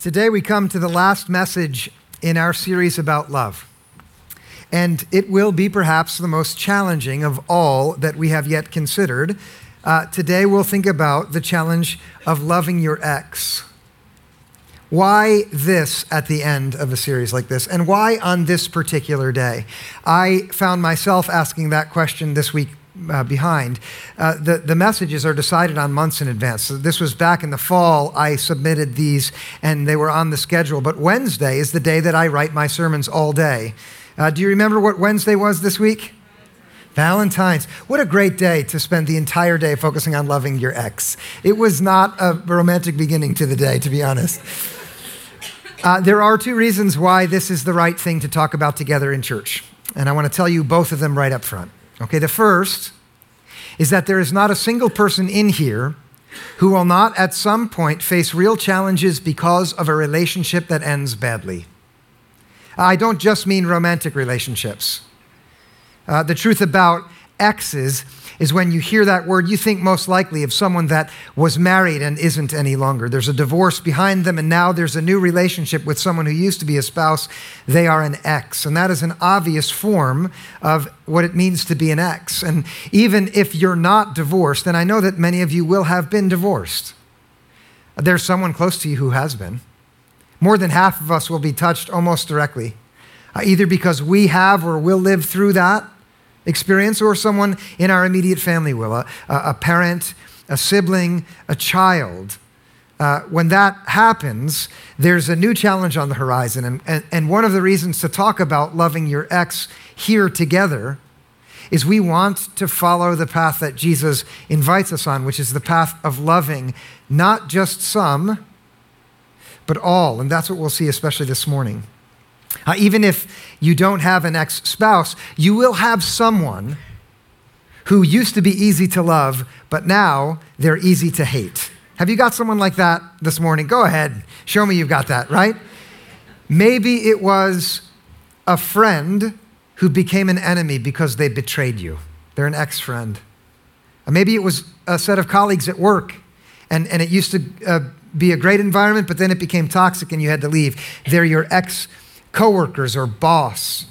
Today we come to the last message in our series about love. And it will be perhaps the most challenging of all that we have yet considered. Today we'll think about the challenge of loving your ex. Why this at the end of a series like this? And why on this particular day? I found myself asking that question this week behind. The messages are decided on months in advance. So this was back in the fall. I submitted these and they were on the schedule. But Wednesday is the day that I write my sermons all day. Do you remember what Wednesday was this week? Valentine's. What a great day to spend the entire day focusing on loving your ex. It was not a romantic beginning to the day, to be honest. There are two reasons why this is the right thing to talk about together in church. And I want to tell you both of them right up front. Okay, the first is that there is not a single person in here who will not at some point face real challenges because of a relationship that ends badly. I don't just mean romantic relationships. The truth about exes is when you hear that word, you think most likely of someone that was married and isn't any longer. There's a divorce behind them, and now there's a new relationship with someone who used to be a spouse. They are an ex, and that is an obvious form of what it means to be an ex. And even if you're not divorced, and I know that many of you will have been divorced, there's someone close to you who has been. More than half of us will be touched almost directly, either because we have or will live through that experience, or someone in our immediate family will, a parent, a sibling, a child. When that happens, there's a new challenge on the horizon. And one of the reasons to talk about loving your ex here together is we want to follow the path that Jesus invites us on, which is the path of loving not just some, but all. And that's what we'll see especially this morning. Even if you don't have an ex-spouse, you will have someone who used to be easy to love, but now they're easy to hate. Have you got someone like that this morning? Go ahead, show me you've got that, right? Maybe it was a friend who became an enemy because they betrayed you. They're an ex-friend. Or maybe it was a set of colleagues at work, and it used to be a great environment, but then it became toxic and you had to leave. They're your ex-friend. Co-workers or boss.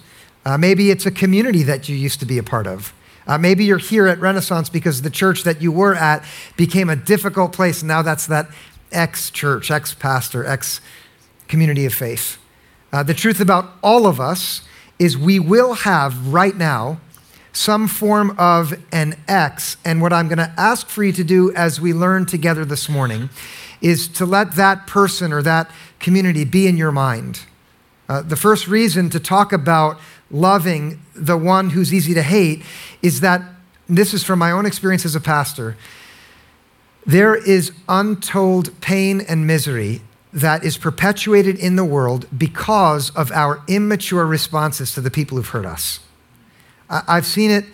Maybe it's a community that you used to be a part of. Maybe you're here at Renaissance because the church that you were at became a difficult place. Now that's that ex-church, ex-pastor, ex-community of faith. The truth about all of us is we will have right now some form of an ex. And what I'm going to ask for you to do as we learn together this morning is to let that person or that community be in your mind. The first reason to talk about loving the one who's easy to hate is that, this is from my own experience as a pastor, there is untold pain and misery that is perpetuated in the world because of our immature responses to the people who've hurt us. I've seen it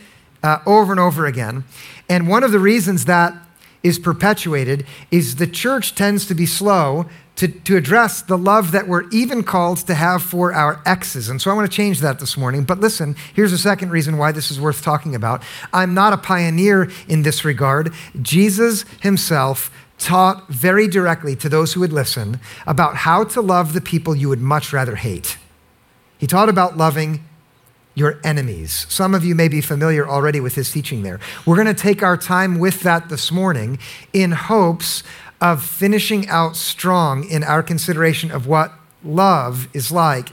over and over again. And one of the reasons that is perpetuated is the church tends to be slow to address the love that we're even called to have for our exes. And so I want to change that this morning. But listen, here's a second reason why this is worth talking about. I'm not a pioneer in this regard. Jesus himself taught very directly to those who would listen about how to love the people you would much rather hate. He taught about loving your enemies. Some of you may be familiar already with his teaching there. We're going to take our time with that this morning in hopes of finishing out strong in our consideration of what love is like.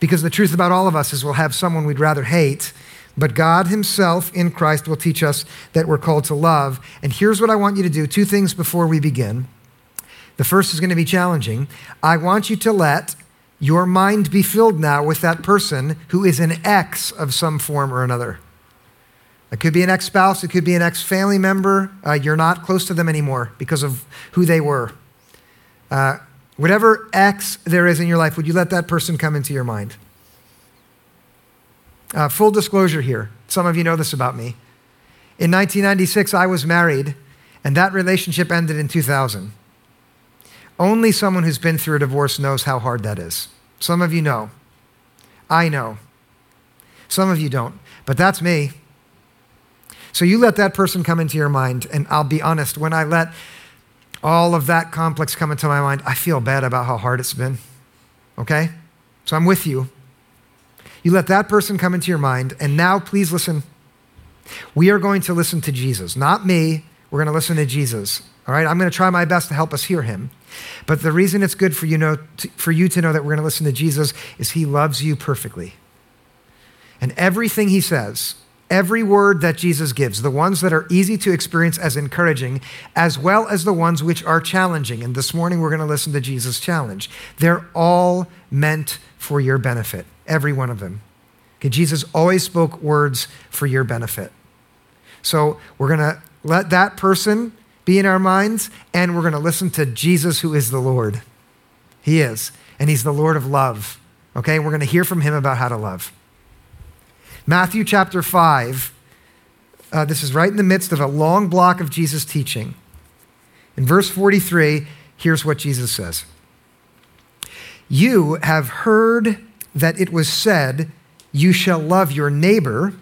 Because the truth about all of us is we'll have someone we'd rather hate, but God himself in Christ will teach us that we're called to love. And here's what I want you to do, two things before we begin. The first is going to be challenging. I want you to let your mind be filled now with that person who is an ex of some form or another. It could be an ex-spouse, it could be an ex-family member. You're not close to them anymore because of who they were. Whatever ex there is in your life, would you let that person come into your mind? Full disclosure here, some of you know this about me. In 1996, I was married, and that relationship ended in 2000. Only someone who's been through a divorce knows how hard that is. Some of you know. I know. Some of you don't, but that's me. So you let that person come into your mind, and I'll be honest, when I let all of that complex coming to my mind, I feel bad about how hard it's been, okay? So I'm with you. You let that person come into your mind, and now please listen. We are going to listen to Jesus, not me. We're gonna listen to Jesus, all right? I'm gonna try my best to help us hear him. But the reason it's good for you to know that we're gonna listen to Jesus is he loves you perfectly. And everything he says, every word that Jesus gives, the ones that are easy to experience as encouraging, as well as the ones which are challenging. And this morning, we're gonna listen to Jesus' challenge. They're all meant for your benefit, every one of them. Okay, Jesus always spoke words for your benefit. So we're gonna let that person be in our minds, and we're gonna listen to Jesus, who is the Lord. He is, and he's the Lord of love, okay? We're gonna hear from him about how to love. Matthew chapter 5, this is right in the midst of a long block of Jesus' teaching. In verse 43, here's what Jesus says. You have heard that it was said, you shall love your neighbor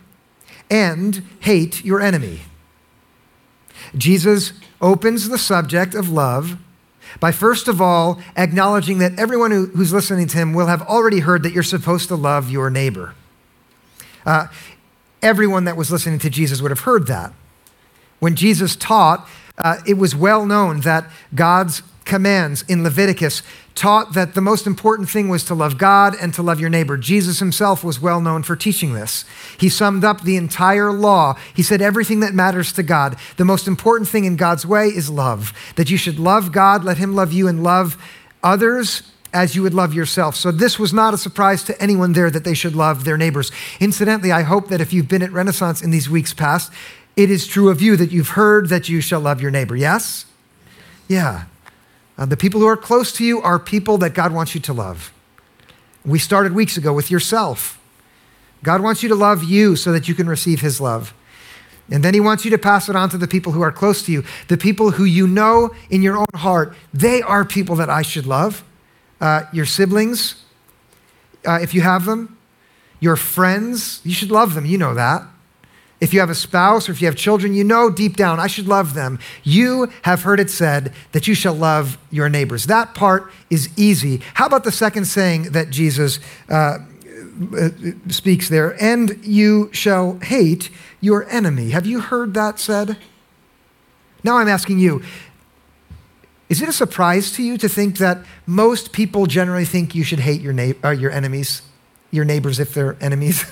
and hate your enemy. Jesus opens the subject of love by first of all, acknowledging that everyone who's listening to him will have already heard that you're supposed to love your neighbor. Everyone that was listening to Jesus would have heard that. When Jesus taught, it was well known that God's commands in Leviticus taught that the most important thing was to love God and to love your neighbor. Jesus himself was well known for teaching this. He summed up the entire law. He said everything that matters to God. The most important thing in God's way is love, that you should love God, let him love you, and love others as you would love yourself. So this was not a surprise to anyone there that they should love their neighbors. Incidentally, I hope that if you've been at Renaissance in these weeks past, it is true of you that you've heard that you shall love your neighbor, yes? Yeah. The people who are close to you are people that God wants you to love. We started weeks ago with yourself. God wants you to love you so that you can receive his love. And then he wants you to pass it on to the people who are close to you, the people who you know in your own heart, they are people that I should love. Your siblings, if you have them, your friends, you should love them, you know that. If you have a spouse or if you have children, you know deep down, I should love them. You have heard it said that you shall love your neighbors. That part is easy. How about the second saying that Jesus speaks there? And you shall hate your enemy. Have you heard that said? Now I'm asking you, is it a surprise to you to think that most people generally think you should hate your enemies, your neighbors if they're enemies?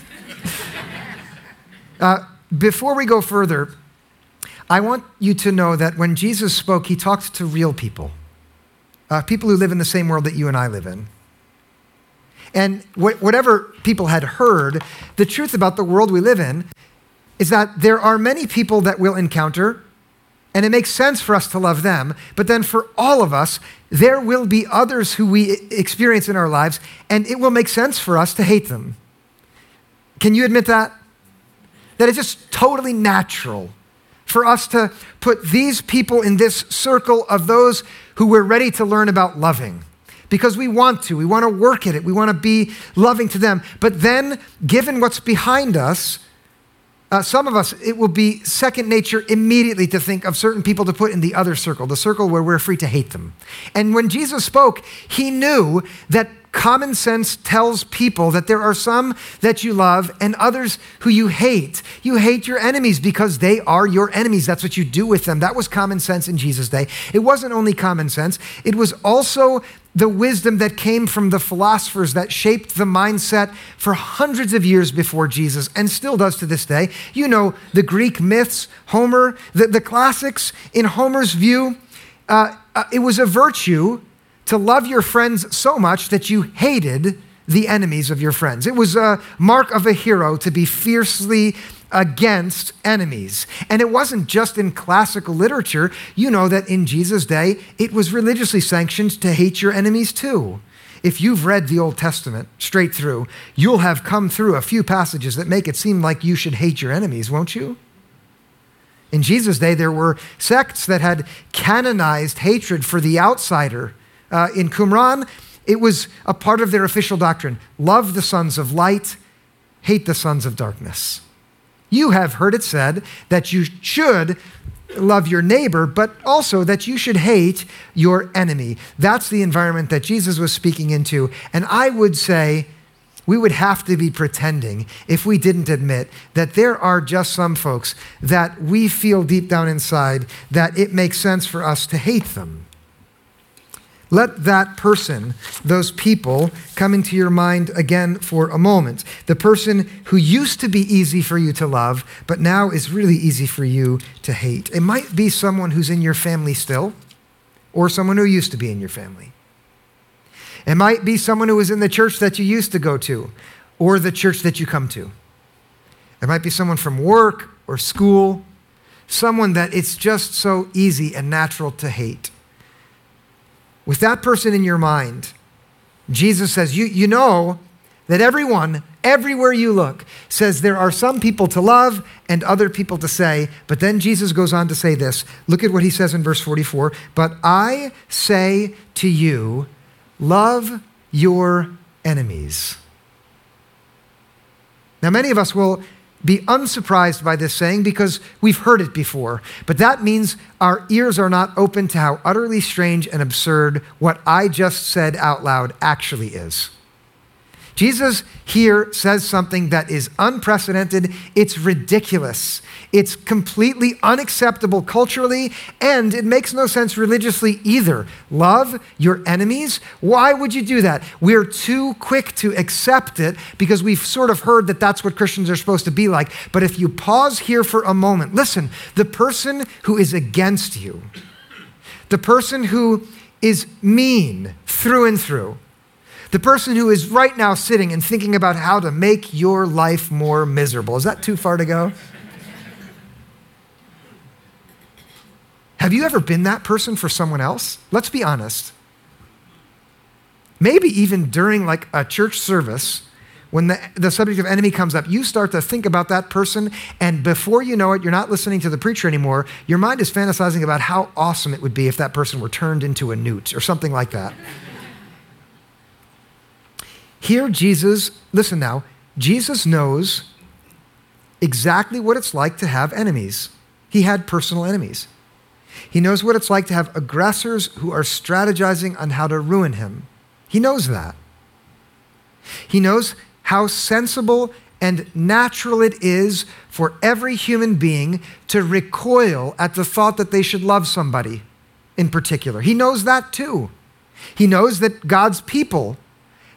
Before we go further, I want you to know that when Jesus spoke, he talked to real people, people who live in the same world that you and I live in. And whatever people had heard, the truth about the world we live in is that there are many people that we'll encounter, and it makes sense for us to love them, but then for all of us, there will be others who we experience in our lives, and it will make sense for us to hate them. Can you admit that? That it's just totally natural for us to put these people in this circle of those who we're ready to learn about loving, because we want to work at it, we want to be loving to them. But then, given what's behind us, some of us, it will be second nature immediately to think of certain people to put in the other circle, the circle where we're free to hate them. And when Jesus spoke, he knew that common sense tells people that there are some that you love and others who you hate. You hate your enemies because they are your enemies. That's what you do with them. That was common sense in Jesus' day. It wasn't only common sense. It was also the wisdom that came from the philosophers that shaped the mindset for hundreds of years before Jesus and still does to this day. You know, the Greek myths, Homer, the classics. In Homer's view, it was a virtue to love your friends so much that you hated the enemies of your friends. It was a mark of a hero to be fiercely against enemies. And it wasn't just in classical literature. You know that in Jesus' day, it was religiously sanctioned to hate your enemies too. If you've read the Old Testament straight through, you'll have come through a few passages that make it seem like you should hate your enemies, won't you? In Jesus' day, there were sects that had canonized hatred for the outsider. In Qumran, it was a part of their official doctrine. Love the sons of light, hate the sons of darkness. You have heard it said that you should love your neighbor, but also that you should hate your enemy. That's the environment that Jesus was speaking into. And I would say we would have to be pretending if we didn't admit that there are just some folks that we feel deep down inside that it makes sense for us to hate them. Let that person, those people, come into your mind again for a moment. The person who used to be easy for you to love, but now is really easy for you to hate. It might be someone who's in your family still, or someone who used to be in your family. It might be someone who was in the church that you used to go to, or the church that you come to. It might be someone from work or school, someone that it's just so easy and natural to hate. With that person in your mind, Jesus says, you know that everyone, everywhere you look, says there are some people to love and other people to say, but then Jesus goes on to say this. Look at what he says in verse 44, but I say to you, love your enemies. Now, many of us will be unsurprised by this saying because we've heard it before, but that means our ears are not open to how utterly strange and absurd what I just said out loud actually is. Jesus here says something that is unprecedented. It's ridiculous. It's completely unacceptable culturally, and it makes no sense religiously either. Love your enemies? Why would you do that? We're too quick to accept it because we've sort of heard that that's what Christians are supposed to be like. But if you pause here for a moment, listen, the person who is against you, the person who is mean through and through, the person who is right now sitting and thinking about how to make your life more miserable. Is that too far to go? Have you ever been that person for someone else? Let's be honest. Maybe even during like a church service, when the subject of enemy comes up, you start to think about that person, and before you know it, you're not listening to the preacher anymore. Your mind is fantasizing about how awesome it would be if that person were turned into a newt or something like that. Here Jesus, listen now, Jesus knows exactly what it's like to have enemies. He had personal enemies. He knows what it's like to have aggressors who are strategizing on how to ruin him. He knows that. He knows how sensible and natural it is for every human being to recoil at the thought that they should love somebody in particular. He knows that too. He knows that God's people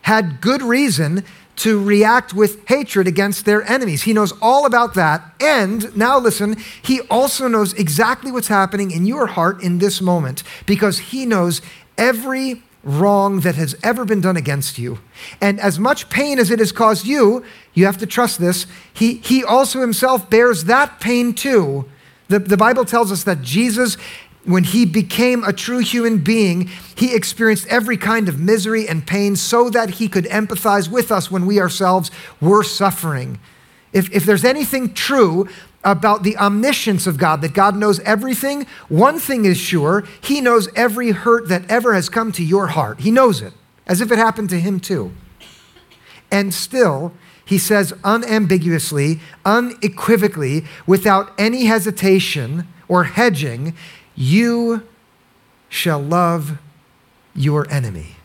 had good reason to react with hatred against their enemies. He knows all about that. And now listen, he also knows exactly what's happening in your heart in this moment, because he knows every wrong that has ever been done against you. And as much pain as it has caused you, you have to trust this, he also himself bears that pain too. The Bible tells us that Jesus, when he became a true human being, he experienced every kind of misery and pain so that he could empathize with us when we ourselves were suffering. If there's anything true about the omniscience of God, that God knows everything, one thing is sure, he knows every hurt that ever has come to your heart. He knows it, as if it happened to him too. And still, he says unambiguously, unequivocally, without any hesitation or hedging, you shall love your enemy.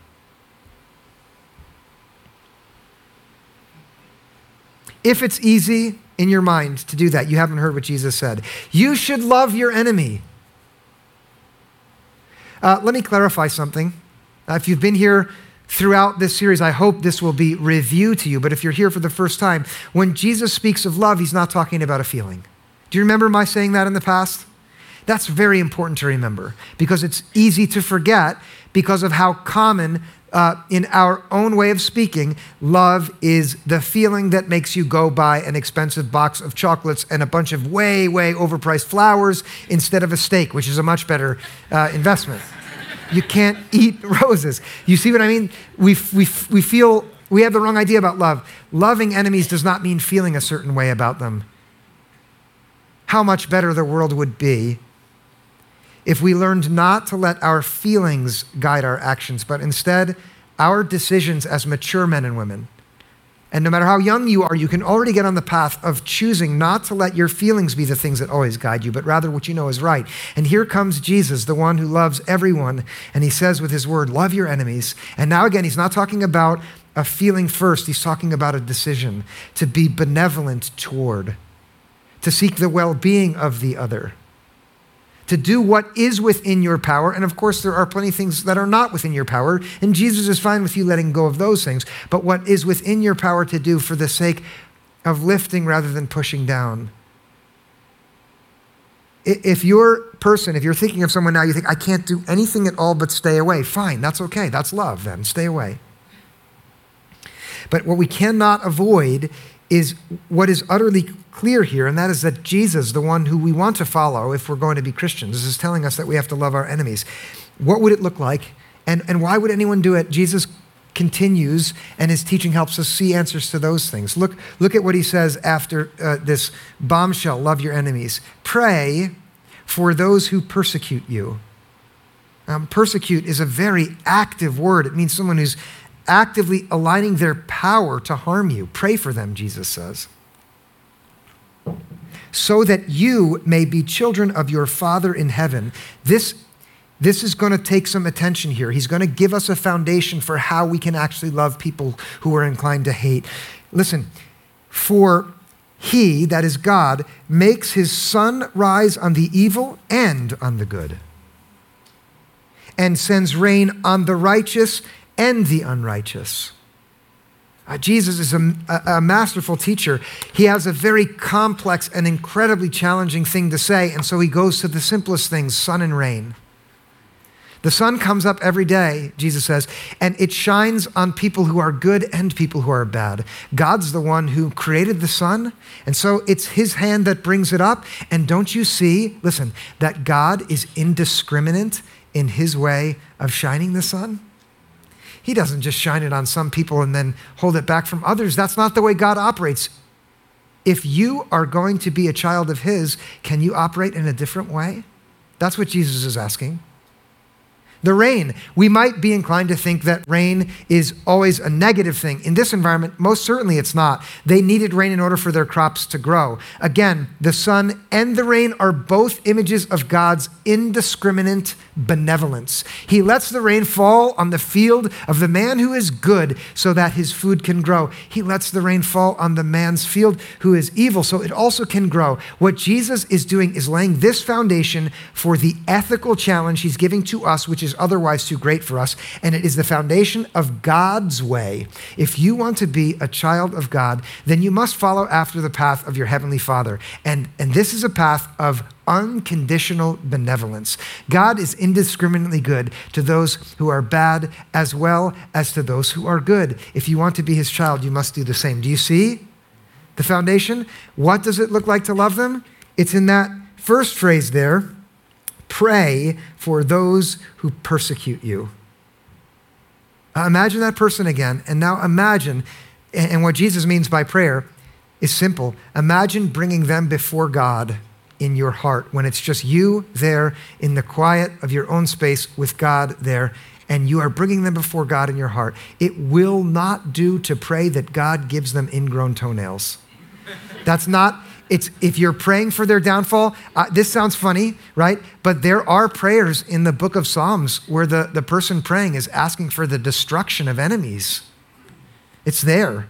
If it's easy in your mind to do that, you haven't heard what Jesus said. You should love your enemy. Let me clarify something. If you've been here throughout this series, I hope this will be review to you, but if you're here for the first time, when Jesus speaks of love, he's not talking about a feeling. Do you remember my saying that in the past? That's very important to remember because it's easy to forget because of how common in our own way of speaking, love is the feeling that makes you go buy an expensive box of chocolates and a bunch of way, way overpriced flowers instead of a steak, which is a much better investment. You can't eat roses. You see what I mean? We feel, we have the wrong idea about love. Loving enemies does not mean feeling a certain way about them. How much better the world would be if we learned not to let our feelings guide our actions, but instead our decisions as mature men and women And no matter how young you are, you can already get on the path of choosing not to let your feelings be the things that always guide you, but rather what you know is right. And here comes Jesus, the one who loves everyone. And he says with his word, love your enemies. And now again, he's not talking about a feeling first. He's talking about a decision to be benevolent toward, to seek the well-being of the other, to do what is within your power. And of course, there are plenty of things that are not within your power, and Jesus is fine with you letting go of those things. But what is within your power to do for the sake of lifting rather than pushing down. If you're person, if you're thinking of someone now, you think, I can't do anything at all but stay away. Fine, that's okay. That's love then, stay away. But what we cannot avoid is what is utterly clear here, and that is that Jesus, the one who we want to follow if we're going to be Christians, is telling us that we have to love our enemies. What would it look like, and why would anyone do it? Jesus continues, and his teaching helps us see answers to those things. Look at what he says after this bombshell, love your enemies. Pray for those who persecute you. Persecute is a very active word. It means someone who's actively aligning their power to harm you. Pray for them, Jesus says, so that you may be children of your Father in heaven. This is going to take some attention here. He's going to give us a foundation for how we can actually love people who are inclined to hate. Listen, for he, that is God, makes his sun rise on the evil and on the good, and sends rain on the righteous and the unrighteous. Jesus is a masterful teacher. He has a very complex and incredibly challenging thing to say, and so he goes to the simplest things, sun and rain. The sun comes up every day, Jesus says, and it shines on people who are good and people who are bad. God's the one who created the sun, and so it's his hand that brings it up. And don't you see, listen, that God is indiscriminate in his way of shining the sun? He doesn't just shine it on some people and then hold it back from others. That's not the way God operates. If you are going to be a child of his, can you operate in a different way? That's what Jesus is asking. The rain, we might be inclined to think that rain is always a negative thing. In this environment, most certainly it's not. They needed rain in order for their crops to grow. Again, the sun and the rain are both images of God's indiscriminate benevolence. He lets the rain fall on the field of the man who is good so that his food can grow. He lets the rain fall on the man's field who is evil so it also can grow. What Jesus is doing is laying this foundation for the ethical challenge he's giving to us, which is otherwise too great for us, and it is the foundation of God's way. If you want to be a child of God, then you must follow after the path of your heavenly Father. And this is a path of unconditional benevolence. God is indiscriminately good to those who are bad as well as to those who are good. If you want to be his child, you must do the same. Do you see the foundation? What does it look like to love them? It's in that first phrase there, pray for those who persecute you. Imagine that person again. And now imagine, and what Jesus means by prayer is simple. Imagine bringing them before God in your heart, when it's just you there in the quiet of your own space with God there, and you are bringing them before God in your heart. It will not do to pray that God gives them ingrown toenails. That's not, it's if you're praying for their downfall, this sounds funny, right? But there are prayers in the book of Psalms where the person praying is asking for the destruction of enemies. It's there.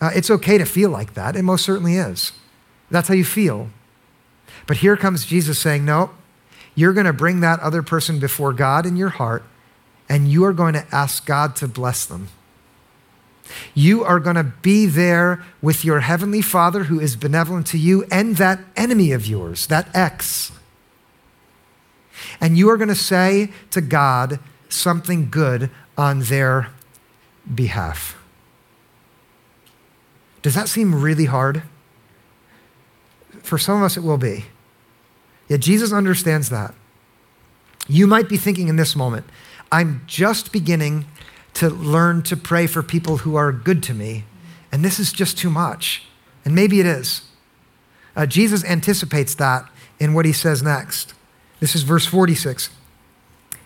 It's okay to feel like that. It most certainly is. That's how you feel. But here comes Jesus saying, no, you're going to bring that other person before God in your heart, and you are going to ask God to bless them. You are going to be there with your heavenly Father who is benevolent to you and that enemy of yours, that ex. And you are going to say to God something good on their behalf. Does that seem really hard? For some of us, it will be. Yet Jesus understands that. You might be thinking in this moment, I'm just beginning to learn to pray for people who are good to me, and this is just too much. And maybe it is. Jesus anticipates that in what he says next. This is verse 46.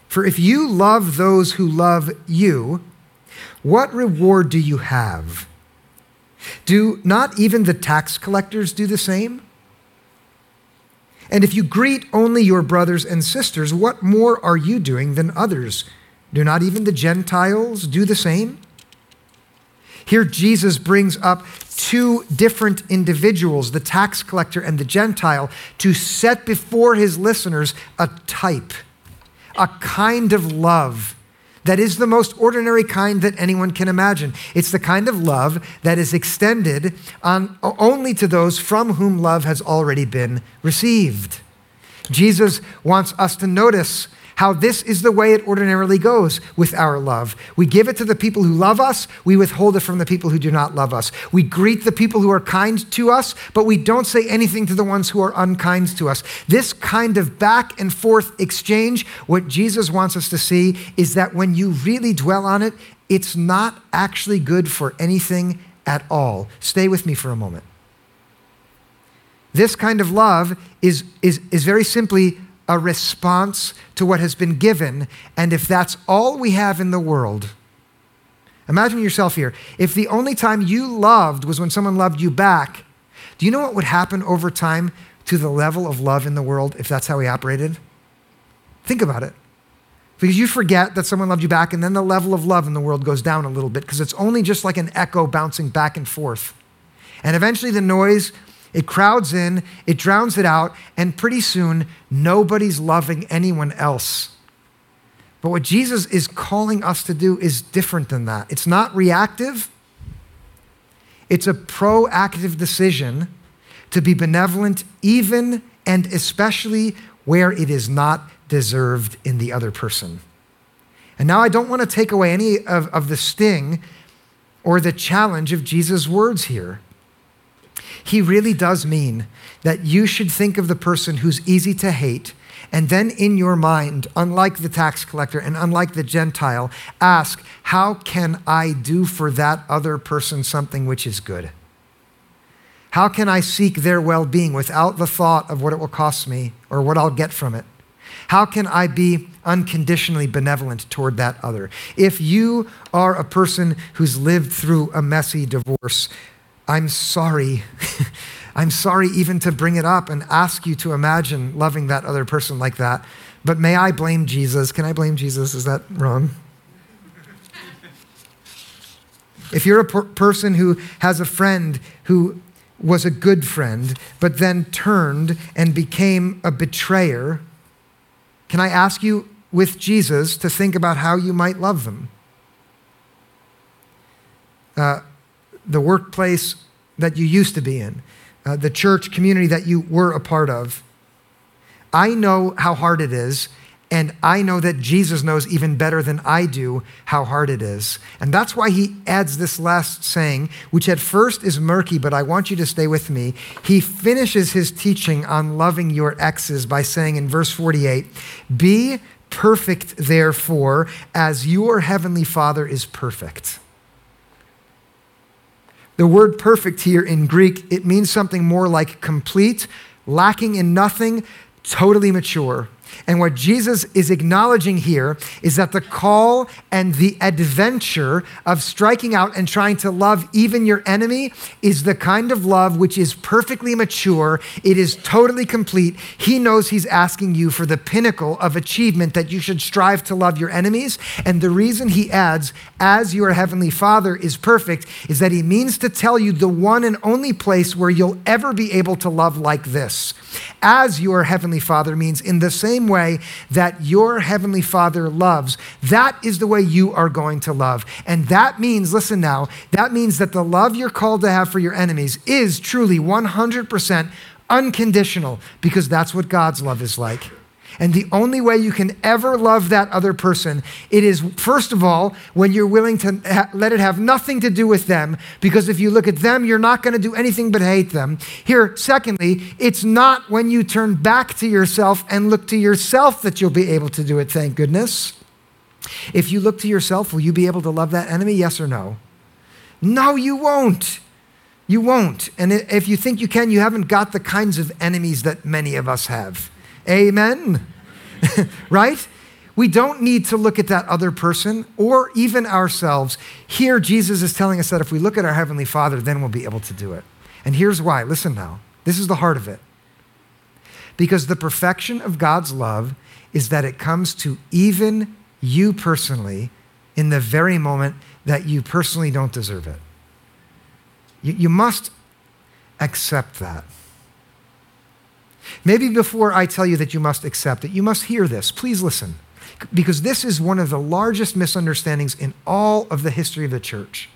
For if you love those who love you, What reward do you have? Do not even the tax collectors do the same? And if you greet only your brothers and sisters, what more are you doing than others? Do not even the Gentiles do the same?" Here Jesus brings up two different individuals, the tax collector and the Gentile, to set before his listeners a type, a kind of love that is the most ordinary kind that anyone can imagine. It's the kind of love that is extended only to those from whom love has already been received. Jesus wants us to notice how this is the way it ordinarily goes with our love. We give it to the people who love us. We withhold it from the people who do not love us. We greet the people who are kind to us, but we don't say anything to the ones who are unkind to us. This kind of back and forth exchange, what Jesus wants us to see is that when you really dwell on it, it's not actually good for anything at all. Stay with me for a moment. This kind of love is very simply a response to what has been given. And if that's all we have in the world, imagine yourself here. If the only time you loved was when someone loved you back, do you know what would happen over time to the level of love in the world if that's how we operated? Think about it. Because you forget that someone loved you back, and then the level of love in the world goes down a little bit because it's only just like an echo bouncing back and forth. And eventually the noise, it crowds in, it drowns it out, and pretty soon, nobody's loving anyone else. But what Jesus is calling us to do is different than that. It's not reactive. It's a proactive decision to be benevolent even and especially where it is not deserved in the other person. And now I don't want to take away any of the sting or the challenge of Jesus' words here. He really does mean that you should think of the person who's easy to hate, and then in your mind, unlike the tax collector and unlike the Gentile, ask, how can I do for that other person something which is good? How can I seek their well-being without the thought of what it will cost me or what I'll get from it? How can I be unconditionally benevolent toward that other? If you are a person who's lived through a messy divorce, I'm sorry. I'm sorry even to bring it up and ask you to imagine loving that other person like that. But may I blame Jesus? Can I blame Jesus? Is that wrong? If you're a person who has a friend who was a good friend, but then turned and became a betrayer, can I ask you with Jesus to think about how you might love them? The workplace that you used to be in, the church community that you were a part of. I know how hard it is, and I know that Jesus knows even better than I do how hard it is. And that's why he adds this last saying, which at first is murky, but I want you to stay with me. He finishes his teaching on loving your exes by saying in verse 48, "Be perfect, therefore, as your heavenly Father is perfect." The word perfect here in Greek, it means something more like complete, lacking in nothing, totally mature. And what Jesus is acknowledging here is that the call and the adventure of striking out and trying to love even your enemy is the kind of love which is perfectly mature. It is totally complete. He knows he's asking you for the pinnacle of achievement that you should strive to love your enemies. And the reason he adds, as your heavenly Father is perfect, is that he means to tell you the one and only place where you'll ever be able to love like this. As your heavenly Father means in the same way that your heavenly Father loves. That is the way you are going to love. And that means, listen now, that means that the love you're called to have for your enemies is truly 100% unconditional, because that's what God's love is like. And the only way you can ever love that other person, it is, first of all, when you're willing to let it have nothing to do with them, because if you look at them, you're not going to do anything but hate them. Here, secondly, it's not when you turn back to yourself and look to yourself that you'll be able to do it, thank goodness. If you look to yourself, will you be able to love that enemy, yes or no? No, you won't. You won't. And if you think you can, you haven't got the kinds of enemies that many of us have. Amen, right? We don't need to look at that other person or even ourselves. Here, Jesus is telling us that if we look at our Heavenly Father, then we'll be able to do it. And here's why. Listen now. This is the heart of it. Because the perfection of God's love is that it comes to even you personally in the very moment that you personally don't deserve it. You must accept that. Maybe before I tell you that you must accept it, you must hear this. Please listen. Because this is one of the largest misunderstandings in all of the history of the church.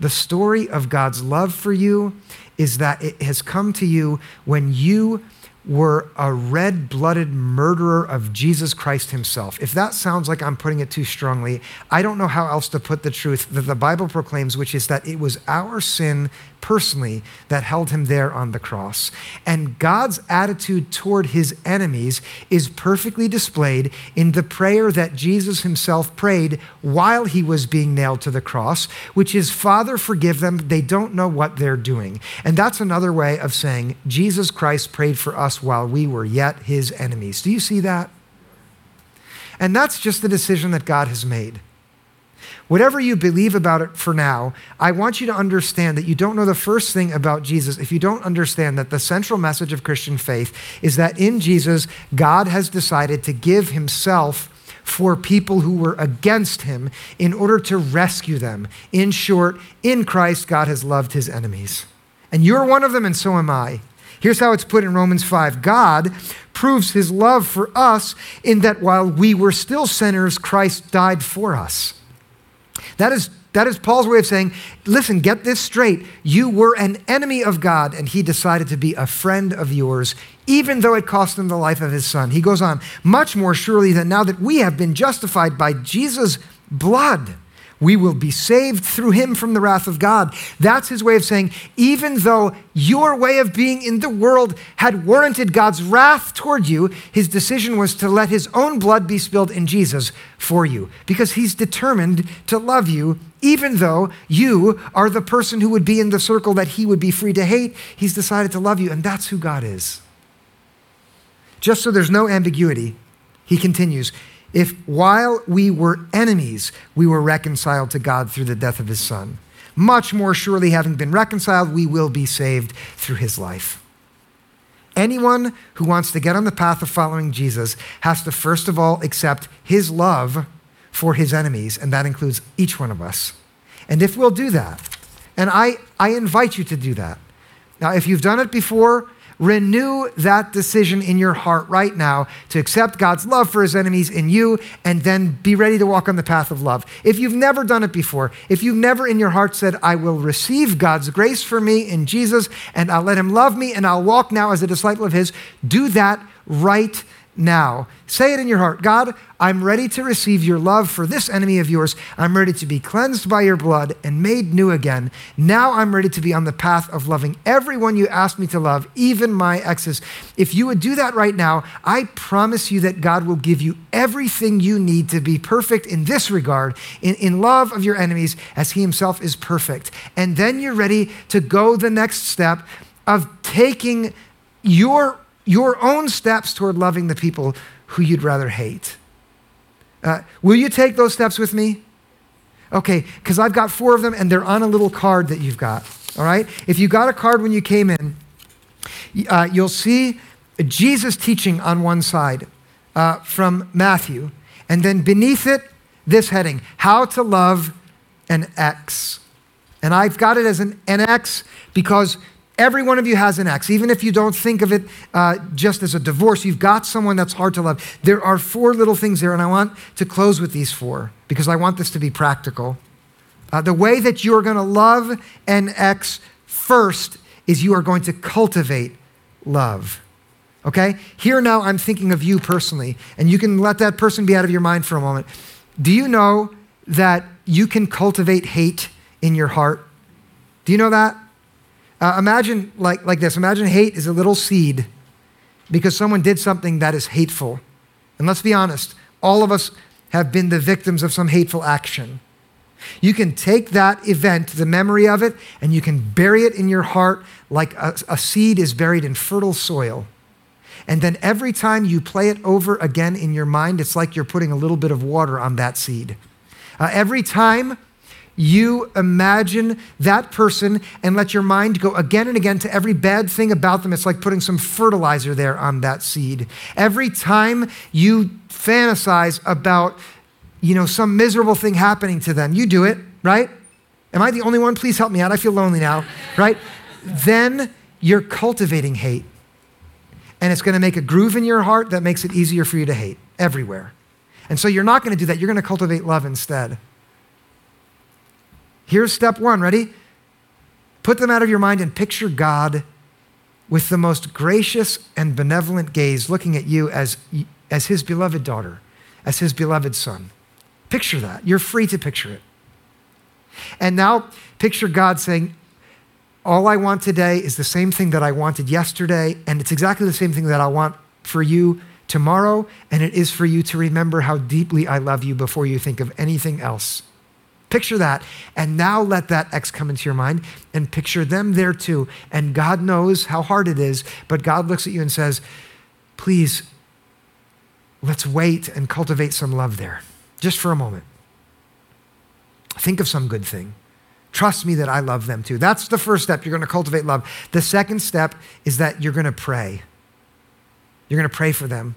The story of God's love for you is that it has come to you when you were a red-blooded murderer of Jesus Christ himself. If that sounds like I'm putting it too strongly, I don't know how else to put the truth that the Bible proclaims, which is that it was our sin personally that held him there on the cross. And God's attitude toward his enemies is perfectly displayed in the prayer that Jesus himself prayed while he was being nailed to the cross, which is, Father, forgive them. They don't know what they're doing. And that's another way of saying Jesus Christ prayed for us while we were yet his enemies. Do you see that? And that's just the decision that God has made. Whatever you believe about it for now, I want you to understand that you don't know the first thing about Jesus if you don't understand that the central message of Christian faith is that in Jesus, God has decided to give himself for people who were against him in order to rescue them. In short, in Christ, God has loved his enemies. And you're one of them, and so am I. Here's how it's put in Romans 5. God proves his love for us in that while we were still sinners, Christ died for us. That is Paul's way of saying, listen, get this straight. You were an enemy of God, and he decided to be a friend of yours, even though it cost him the life of his son. He goes on, much more surely than now that we have been justified by Jesus' blood, we will be saved through him from the wrath of God. That's his way of saying, even though your way of being in the world had warranted God's wrath toward you, his decision was to let his own blood be spilled in Jesus for you, because he's determined to love you, even though you are the person who would be in the circle that he would be free to hate. He's decided to love you, and that's who God is. Just so there's no ambiguity, he continues, if while we were enemies, we were reconciled to God through the death of his son, much more surely having been reconciled, we will be saved through his life. Anyone who wants to get on the path of following Jesus has to first of all accept his love for his enemies, and that includes each one of us. And if we'll do that, and I invite you to do that. Now, if you've done it before, renew that decision in your heart right now to accept God's love for his enemies in you, and then be ready to walk on the path of love. If you've never done it before, if you've never in your heart said, I will receive God's grace for me in Jesus, and I'll let him love me, and I'll walk now as a disciple of his, do that right now. Say it in your heart. God, I'm ready to receive your love for this enemy of yours. I'm ready to be cleansed by your blood and made new again. Now I'm ready to be on the path of loving everyone you asked me to love, even my exes. If you would do that right now, I promise you that God will give you everything you need to be perfect in this regard, in love of your enemies as he himself is perfect. And then you're ready to go the next step of taking your own steps toward loving the people who you'd rather hate. Will you take those steps with me? Okay, because I've got 4 of them, and they're on a little card that you've got, all right? If you got a card when you came in, you'll see Jesus' teaching on one side from Matthew, and then beneath it, this heading, how to love an ex. And I've got it as an ex because every one of you has an ex. Even if you don't think of it just as a divorce, you've got someone that's hard to love. There are 4 little things there, and I want to close with these 4 because I want this to be practical. The way that you're going to love an ex first is you are going to cultivate love, okay? Here now, I'm thinking of you personally, and you can let that person be out of your mind for a moment. Do you know that you can cultivate hate in your heart? Do you know that? Imagine like this. Imagine hate is a little seed because someone did something that is hateful. And let's be honest, all of us have been the victims of some hateful action. You can take that event, the memory of it, and you can bury it in your heart like a seed is buried in fertile soil. And then every time you play it over again in your mind, it's like you're putting a little bit of water on that seed. Every time you imagine that person and let your mind go again and again to every bad thing about them, it's like putting some fertilizer there on that seed. Every time you fantasize about, some miserable thing happening to them, you do it, right? Am I the only one? Please help me out. I feel lonely now, right? Then you're cultivating hate. And it's going to make a groove in your heart that makes it easier for you to hate everywhere. And so you're not going to do that. You're going to cultivate love instead. Here's step one. Ready? Put them out of your mind and picture God with the most gracious and benevolent gaze looking at you as his beloved daughter, as his beloved son. Picture that. You're free to picture it. And now picture God saying, all I want today is the same thing that I wanted yesterday, and it's exactly the same thing that I want for you tomorrow, and it is for you to remember how deeply I love you before you think of anything else. Picture that, and now let that X come into your mind, and picture them there too, and God knows how hard it is, but God looks at you and says, please, let's wait and cultivate some love there, just for a moment. Think of some good thing. Trust me that I love them too. That's the first step. You're going to cultivate love. The second step is that you're going to pray. You're going to pray for them.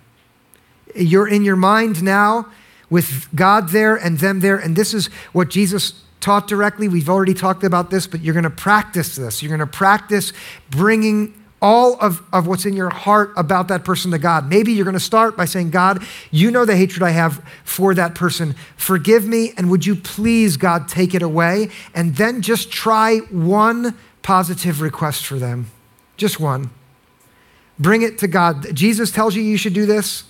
You're in your mind now with God there and them there. And this is what Jesus taught directly. We've already talked about this, but you're going to practice this. You're going to practice bringing all of what's in your heart about that person to God. Maybe you're going to start by saying, God, you know the hatred I have for that person. Forgive me, and would you please, God, take it away? And then just try one positive request for them. Just one. Bring it to God. Jesus tells you should do this.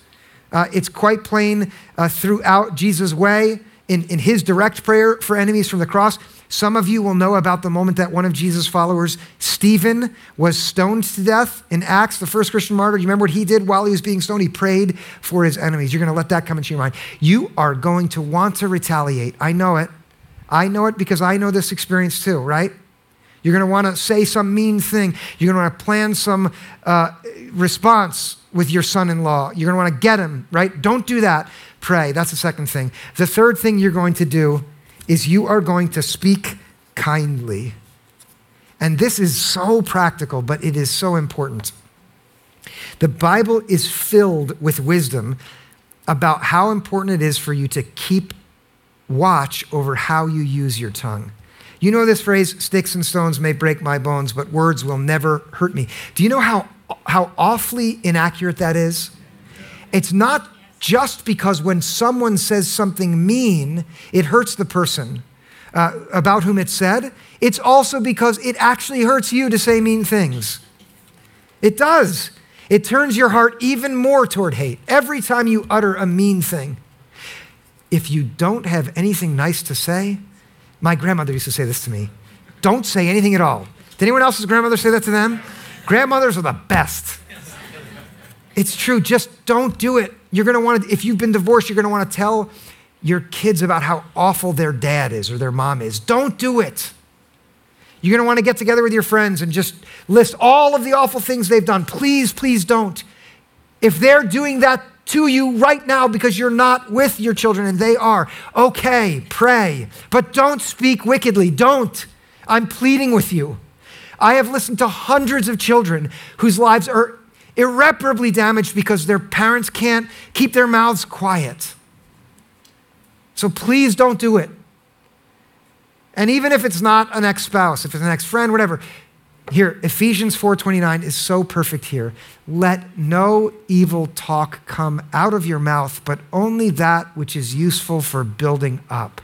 It's quite plain throughout Jesus' way in his direct prayer for enemies from the cross. Some of you will know about the moment that one of Jesus' followers, Stephen, was stoned to death in Acts, the first Christian martyr. You remember what he did while he was being stoned? He prayed for his enemies. You're going to let that come into your mind. You are going to want to retaliate. I know it. I know it because I know this experience too, right? You're going to want to say some mean thing. You're going to want to plan some response with your son-in-law. You're going to want to get him, right? Don't do that. Pray. That's the second thing. The third thing you're going to do is you are going to speak kindly. And this is so practical, but it is so important. The Bible is filled with wisdom about how important it is for you to keep watch over how you use your tongue. You know this phrase, sticks and stones may break my bones, but words will never hurt me. Do you know how awfully inaccurate that is? It's not just because when someone says something mean, it hurts the person about whom it's said. It's also because it actually hurts you to say mean things. It does. It turns your heart even more toward hate every time you utter a mean thing. If you don't have anything nice to say, my grandmother used to say this to me, don't say anything at all. Did anyone else's grandmother say that to them? Grandmothers are the best. It's true, just don't do it. You're gonna wanna, if you've been divorced, you're gonna wanna tell your kids about how awful their dad is or their mom is. Don't do it. You're gonna wanna get together with your friends and just list all of the awful things they've done. Please, please don't. If they're doing that to you right now because you're not with your children and they are, okay, pray, but don't speak wickedly, don't. I'm pleading with you. I have listened to hundreds of children whose lives are irreparably damaged because their parents can't keep their mouths quiet. So please don't do it. And even if it's not an ex-spouse, if it's an ex-friend, whatever, here, Ephesians 4:29 is so perfect here. Let no evil talk come out of your mouth, but only that which is useful for building up,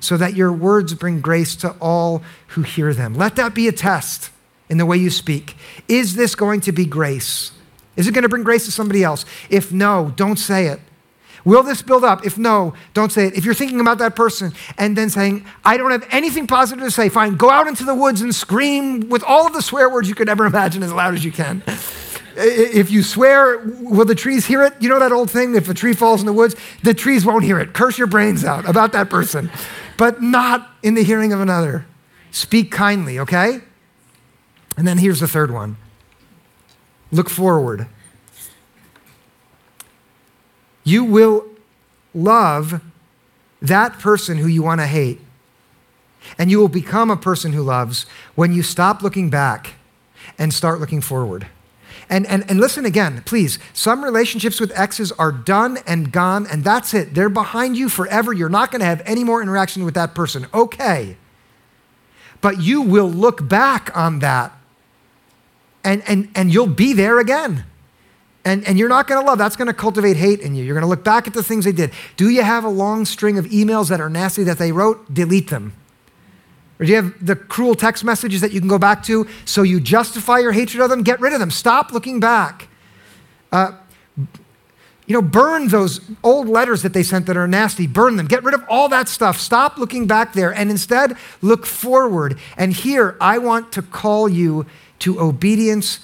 so that your words bring grace to all who hear them. Let that be a test in the way you speak. Is this going to be grace? Is it going to bring grace to somebody else? If no, don't say it. Will this build up? If no, don't say it. If you're thinking about that person and then saying, I don't have anything positive to say, fine, go out into the woods and scream with all of the swear words you could ever imagine as loud as you can. If you swear, will the trees hear it? You know that old thing, if a tree falls in the woods, the trees won't hear it. Curse your brains out about that person, but not in the hearing of another. Speak kindly, okay? And then here's the third one. Look forward. You will love that person who you want to hate, and you will become a person who loves when you stop looking back and start looking forward. And listen again, please. Some relationships with exes are done and gone, and that's it. They're behind you forever. You're not going to have any more interaction with that person. Okay. But you will look back on that, and you'll be there again. And you're not going to love. That's going to cultivate hate in you. You're going to look back at the things they did. Do you have a long string of emails that are nasty that they wrote? Delete them. Or do you have the cruel text messages that you can go back to so you justify your hatred of them? Get rid of them. Stop looking back. Burn those old letters that they sent that are nasty. Burn them. Get rid of all that stuff. Stop looking back there and instead look forward. And here, I want to call you to obedience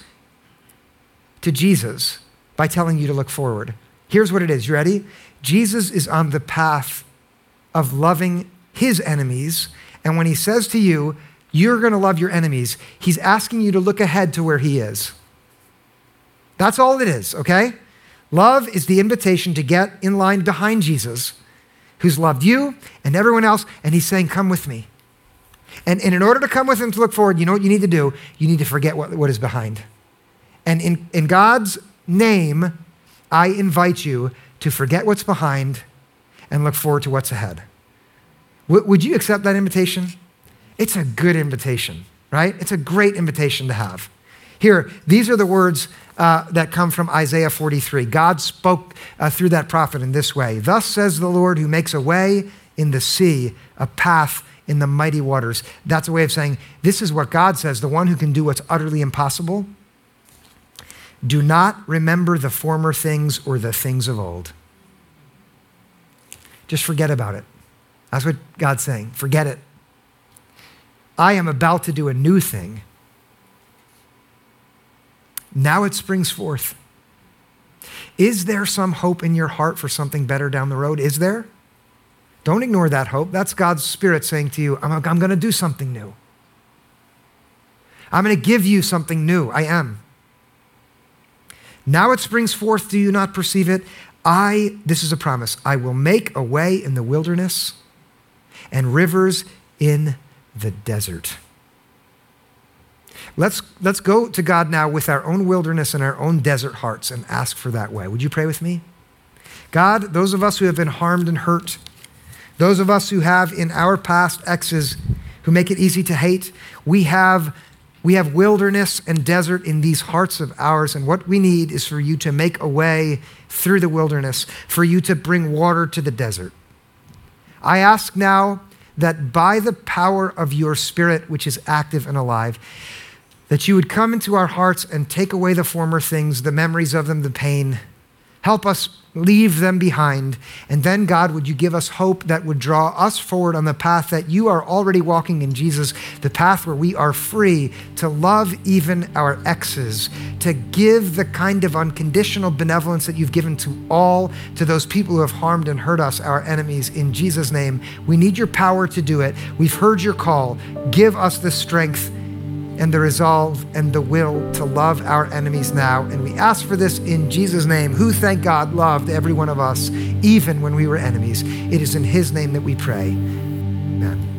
to Jesus by telling you to look forward. Here's what it is. You ready? Jesus is on the path of loving his enemies. And when he says to you, you're going to love your enemies, he's asking you to look ahead to where he is. That's all it is, okay? Love is the invitation to get in line behind Jesus, who's loved you and everyone else, and he's saying, come with me. And in order to come with him to look forward, you know what you need to do? You need to forget what is behind. And in God's name, I invite you to forget what's behind and look forward to what's ahead. Would you accept that invitation? It's a good invitation, right? It's a great invitation to have. Here, these are the words that come from Isaiah 43. God spoke through that prophet in this way. Thus says the Lord who makes a way in the sea, a path in the mighty waters. That's a way of saying, this is what God says, the one who can do what's utterly impossible. Do not remember the former things or the things of old. Just forget about it. That's what God's saying. Forget it. I am about to do a new thing. Now it springs forth. Is there some hope in your heart for something better down the road? Is there? Don't ignore that hope. That's God's Spirit saying to you, I'm going to do something new. I'm going to give you something new. I am. Now it springs forth. Do you not perceive it? This is a promise. I will make a way in the wilderness and rivers in the desert. Let's go to God now with our own wilderness and our own desert hearts and ask for that way. Would you pray with me? God, those of us who have been harmed and hurt, those of us who have in our past exes who make it easy to hate, we have wilderness and desert in these hearts of ours, and what we need is for you to make a way through the wilderness, for you to bring water to the desert. I ask now that by the power of your Spirit, which is active and alive, that you would come into our hearts and take away the former things, the memories of them, the pain. Help us leave them behind. And then, God, would you give us hope that would draw us forward on the path that you are already walking in Jesus, the path where we are free to love even our exes, to give the kind of unconditional benevolence that you've given to those people who have harmed and hurt us, our enemies, in Jesus' name. We need your power to do it. We've heard your call. Give us the strength and the resolve and the will to love our enemies now. And we ask for this in Jesus' name, who, thank God, loved every one of us, even when we were enemies. It is in his name that we pray. Amen.